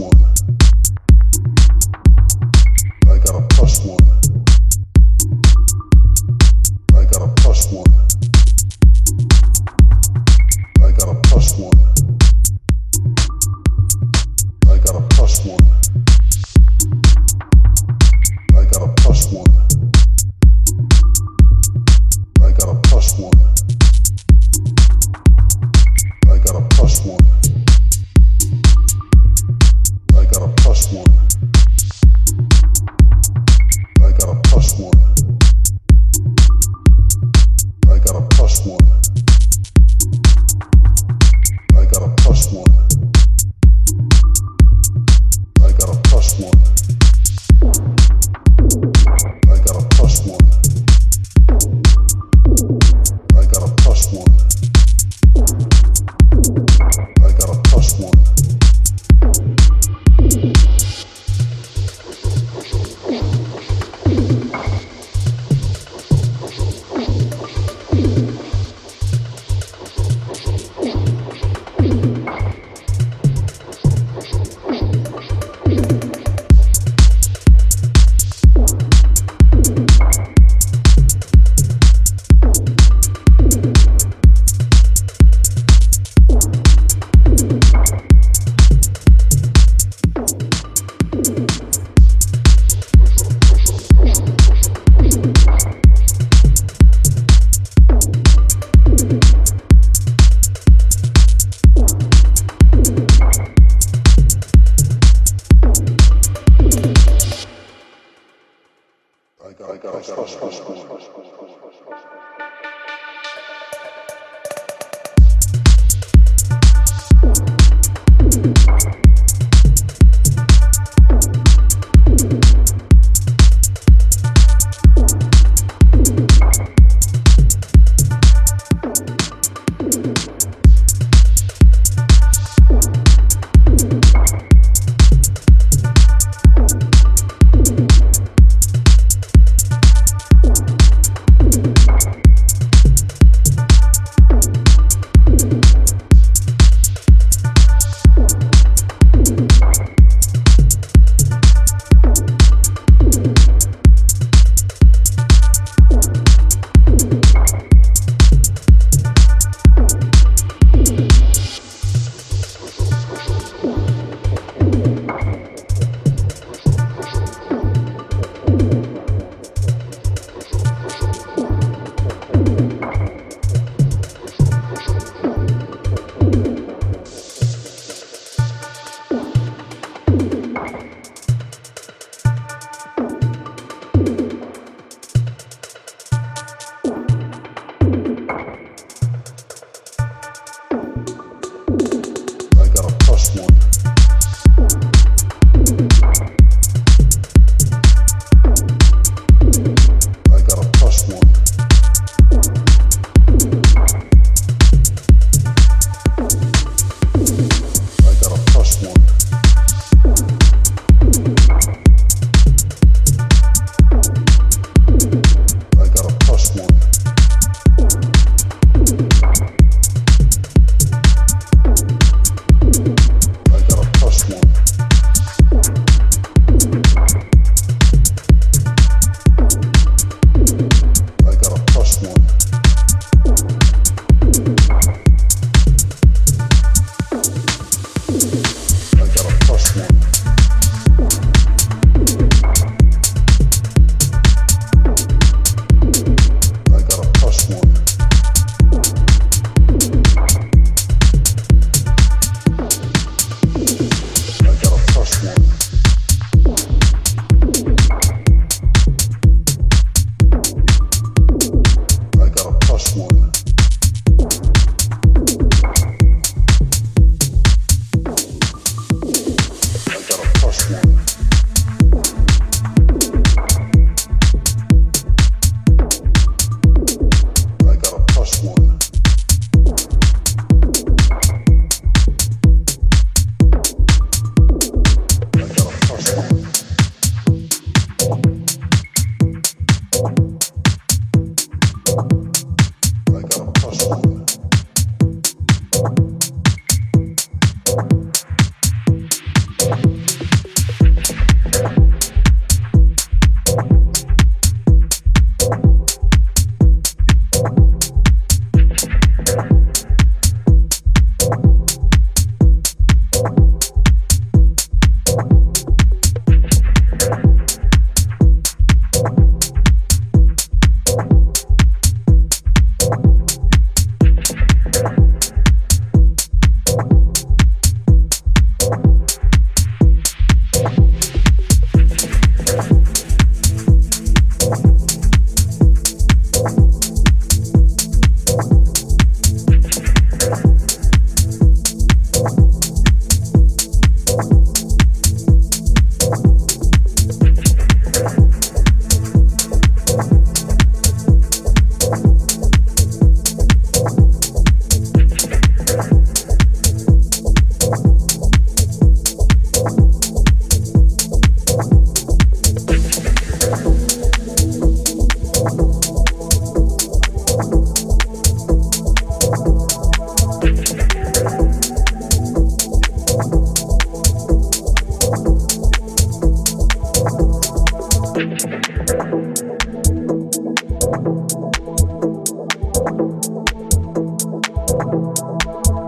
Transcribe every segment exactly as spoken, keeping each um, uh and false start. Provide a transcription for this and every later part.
one. I got a plus one. I got a plus one. I got a plus one. I got a plus one. I got a plus one. I got a plus one. I got a plus one. I got a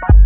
Bye.